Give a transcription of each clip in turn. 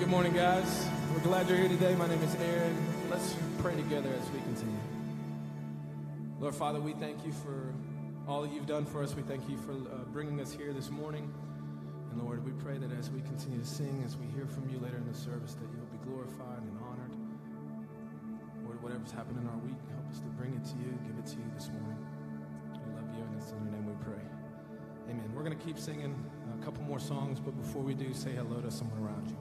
Good morning, guys. We're glad you're here today. My name is Aaron. Let's pray together as we continue. Lord Father, we thank you for all that you've done for us. We thank you for bringing us here this morning. And Lord, we pray that as we continue to sing, as we hear from you later in the service, that you'll be glorified and honored. Lord, whatever's happened in our week, help us to bring it to you, give it to you this morning. We love you, and it's in your name we pray. Amen. We're going to keep singing a couple more songs, but before we do, say hello to someone around you.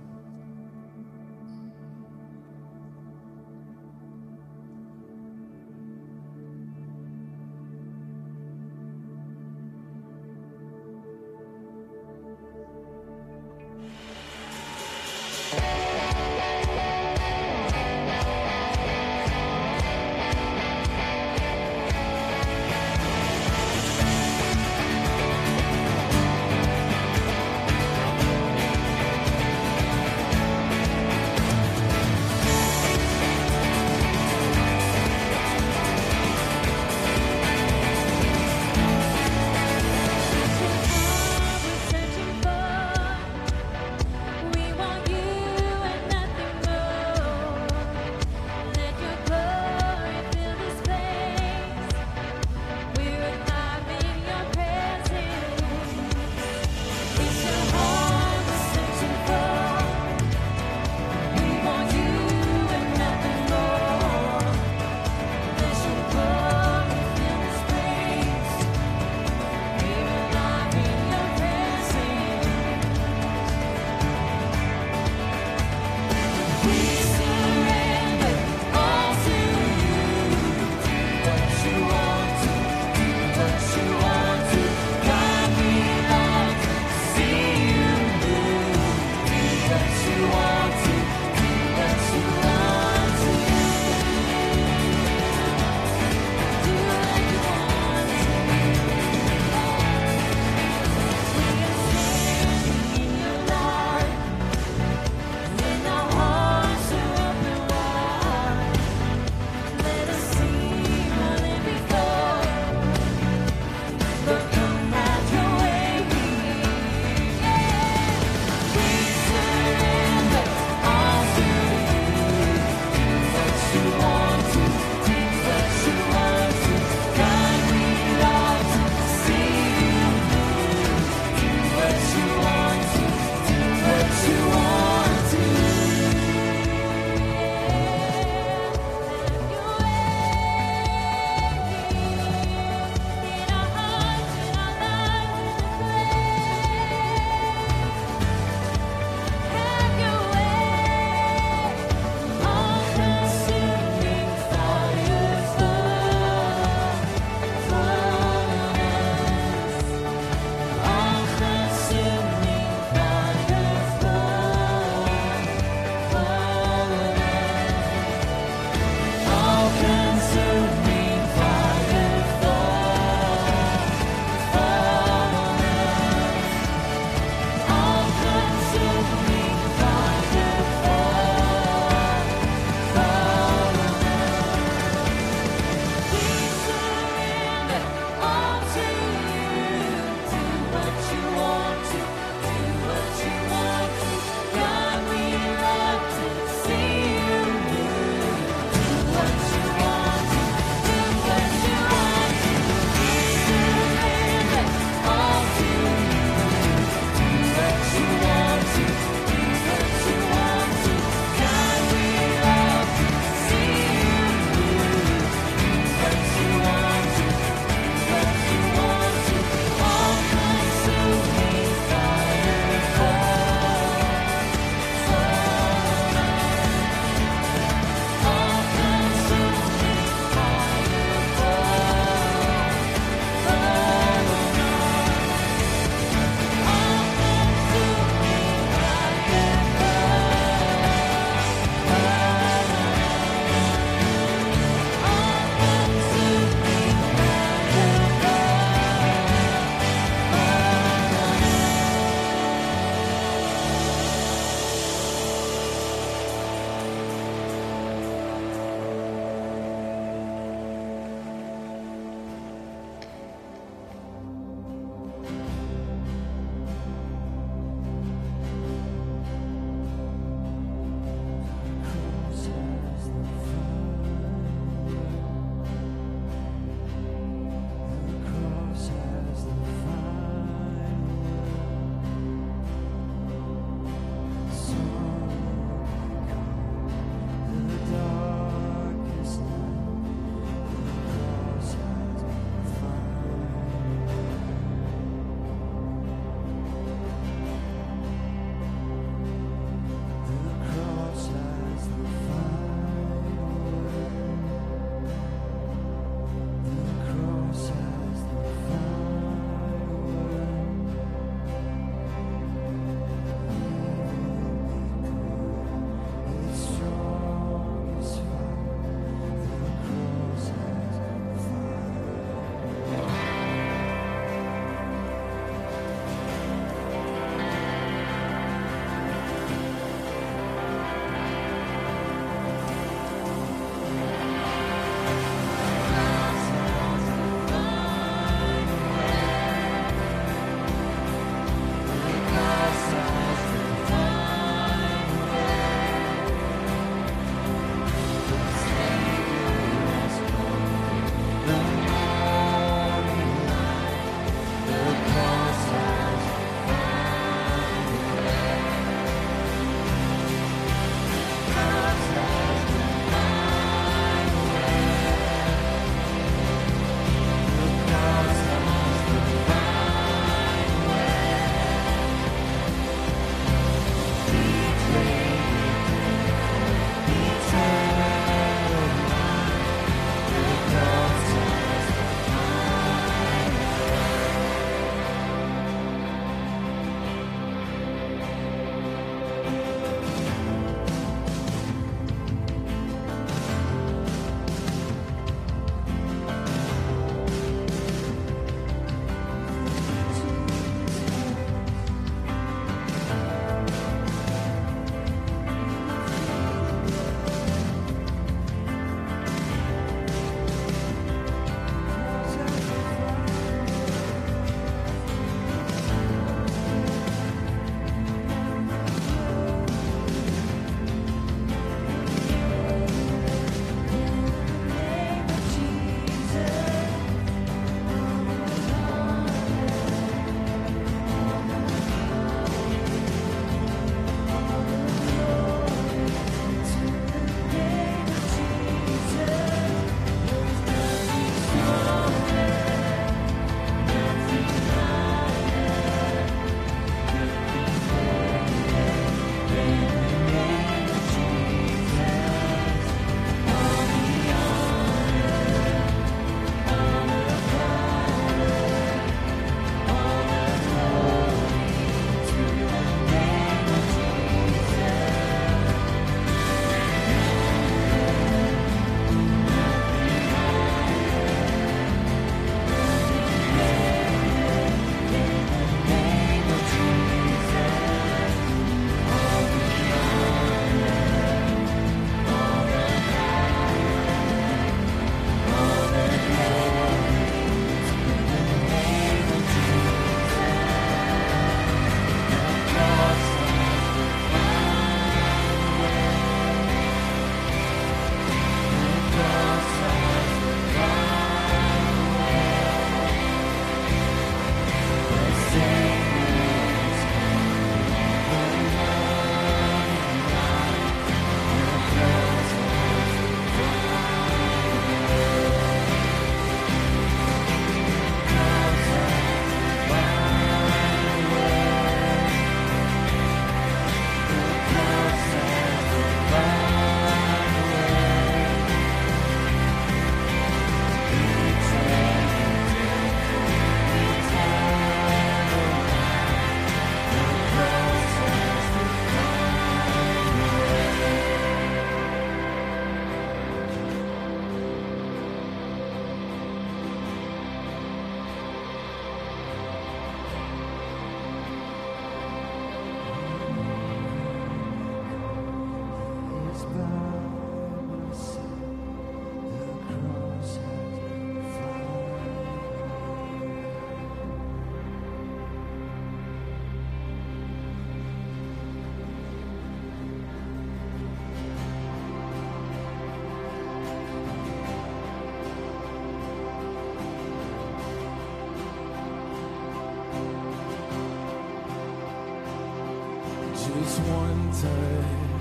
just one time,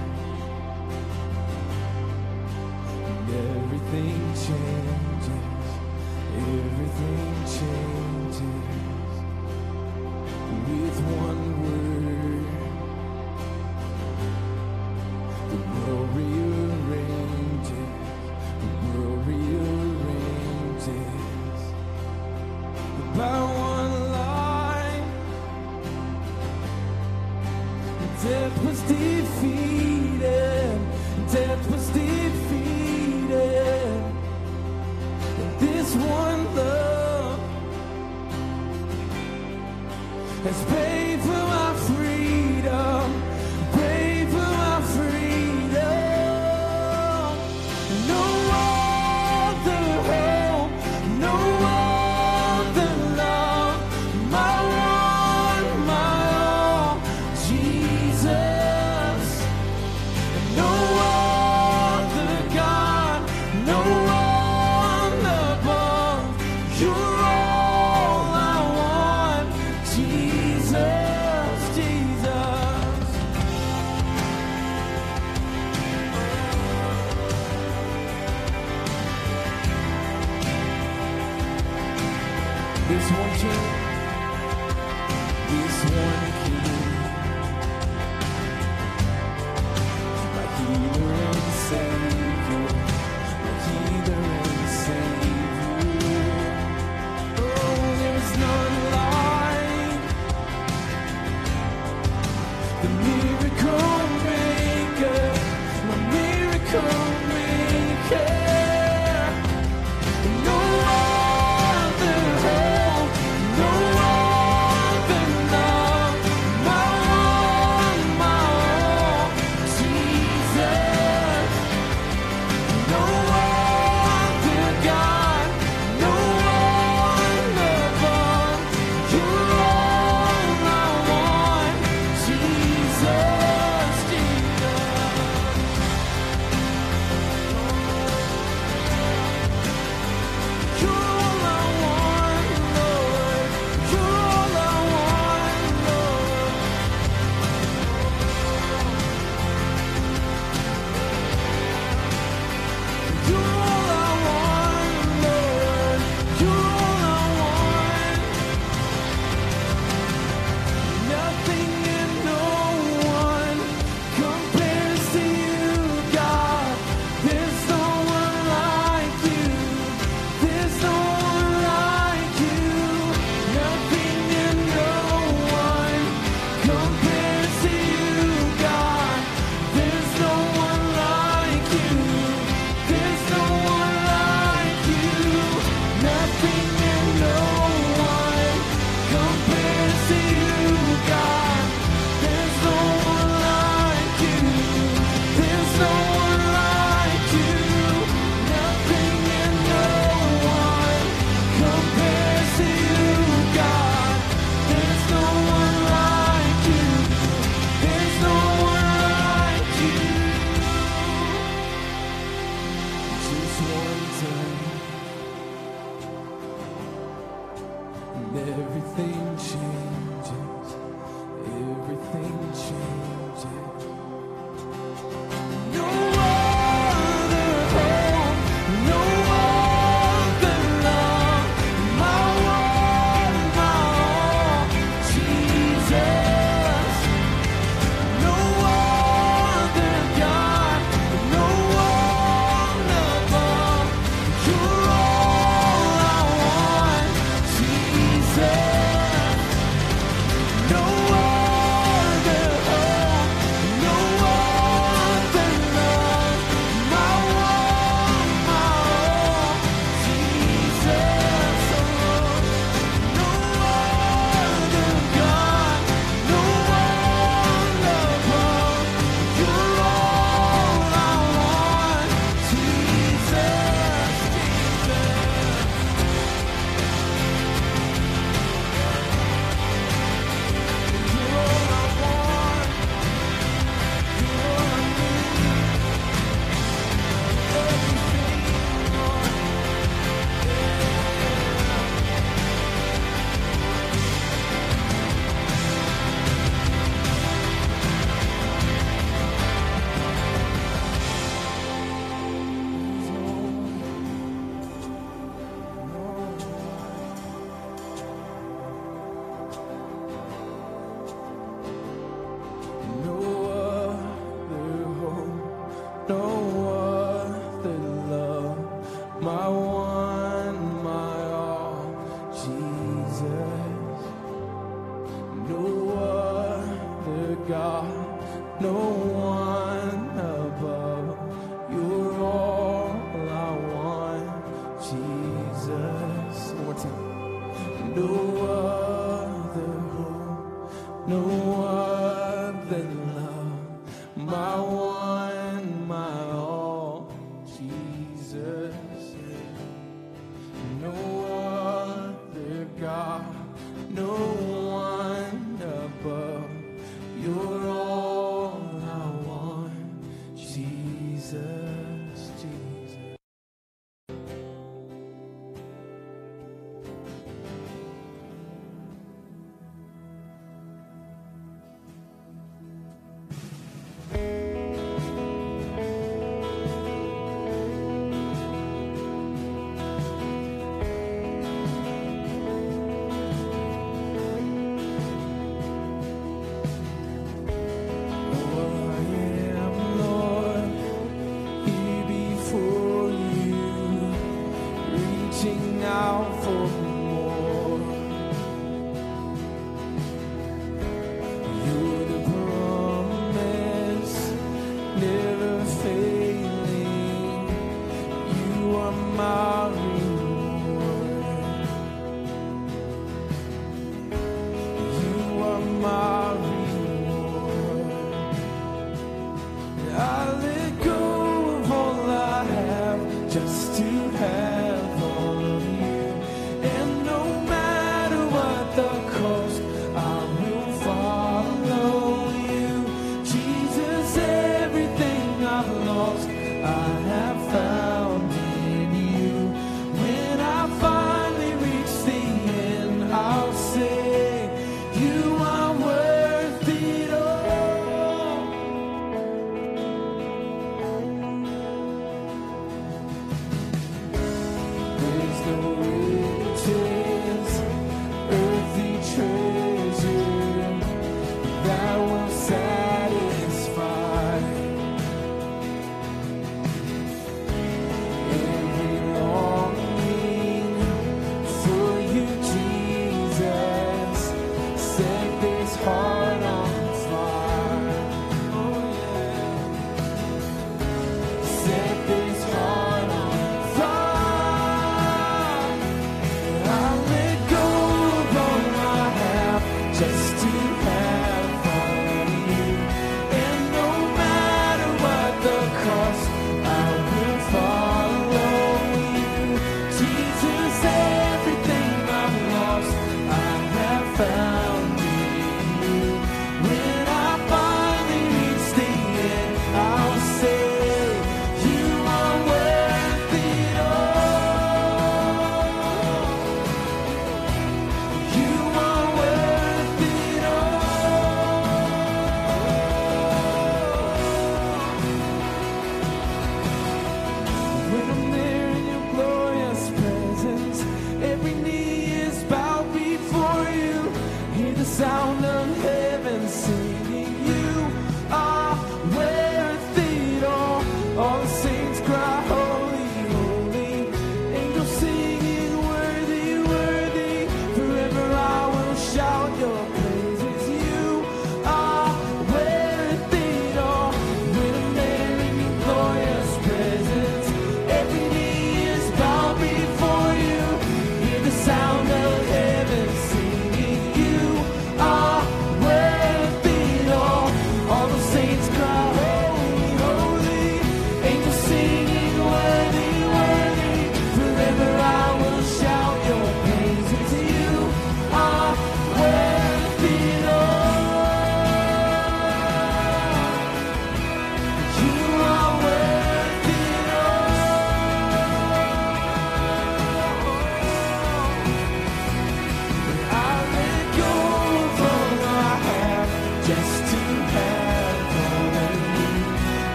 and everything changes, everything changes with one word. The world rearranges, the world rearranges about one line. Death was defeated, death was defeated. This one love has paid for my freedom, paid for my freedom. No other hope, no other love, my one, my all, Jesus. No other God, no one above, you're all I want, Jesus, Jesus. This one King, this one King, my healer and Savior, my healer and Savior. Oh, there is none like the miracle maker, my miracle maker. No other hope, no other love, my one, my all, Jesus. No other God, no one above, you're all I want, Jesus, Jesus. You're all I want, Lord. You're all I want, Lord. You're all I want, Lord. You're all I want. Nothing and no one compares to you, God. There's no one like you. There's no one like you, nothing and no one compares to you, God. There's no one like you, there's no one like you, nothing and no one compares to you, God. There's no one like you, there's no one like you, nothing and no one compares to you, God. There's no one like you, there's no one like you. Just one time, and everything changes, everything changes. No other hope, no other love, my one, my all, Jesus. No other God, no one above, you're all I want, Jesus. one, my all, Jesus. No other God, no one above. You're all I want, Jesus. One more time. No other hope, no other love, my one, my all, Jesus. No other God, no one above. You're all I want, Jesus, Jesus. Just to have all of you. And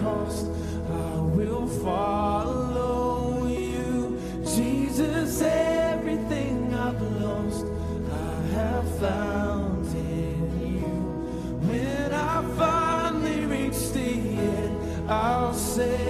cost, I will follow you. Jesus, everything I've lost, I have found in you. When I finally reach the end, I'll say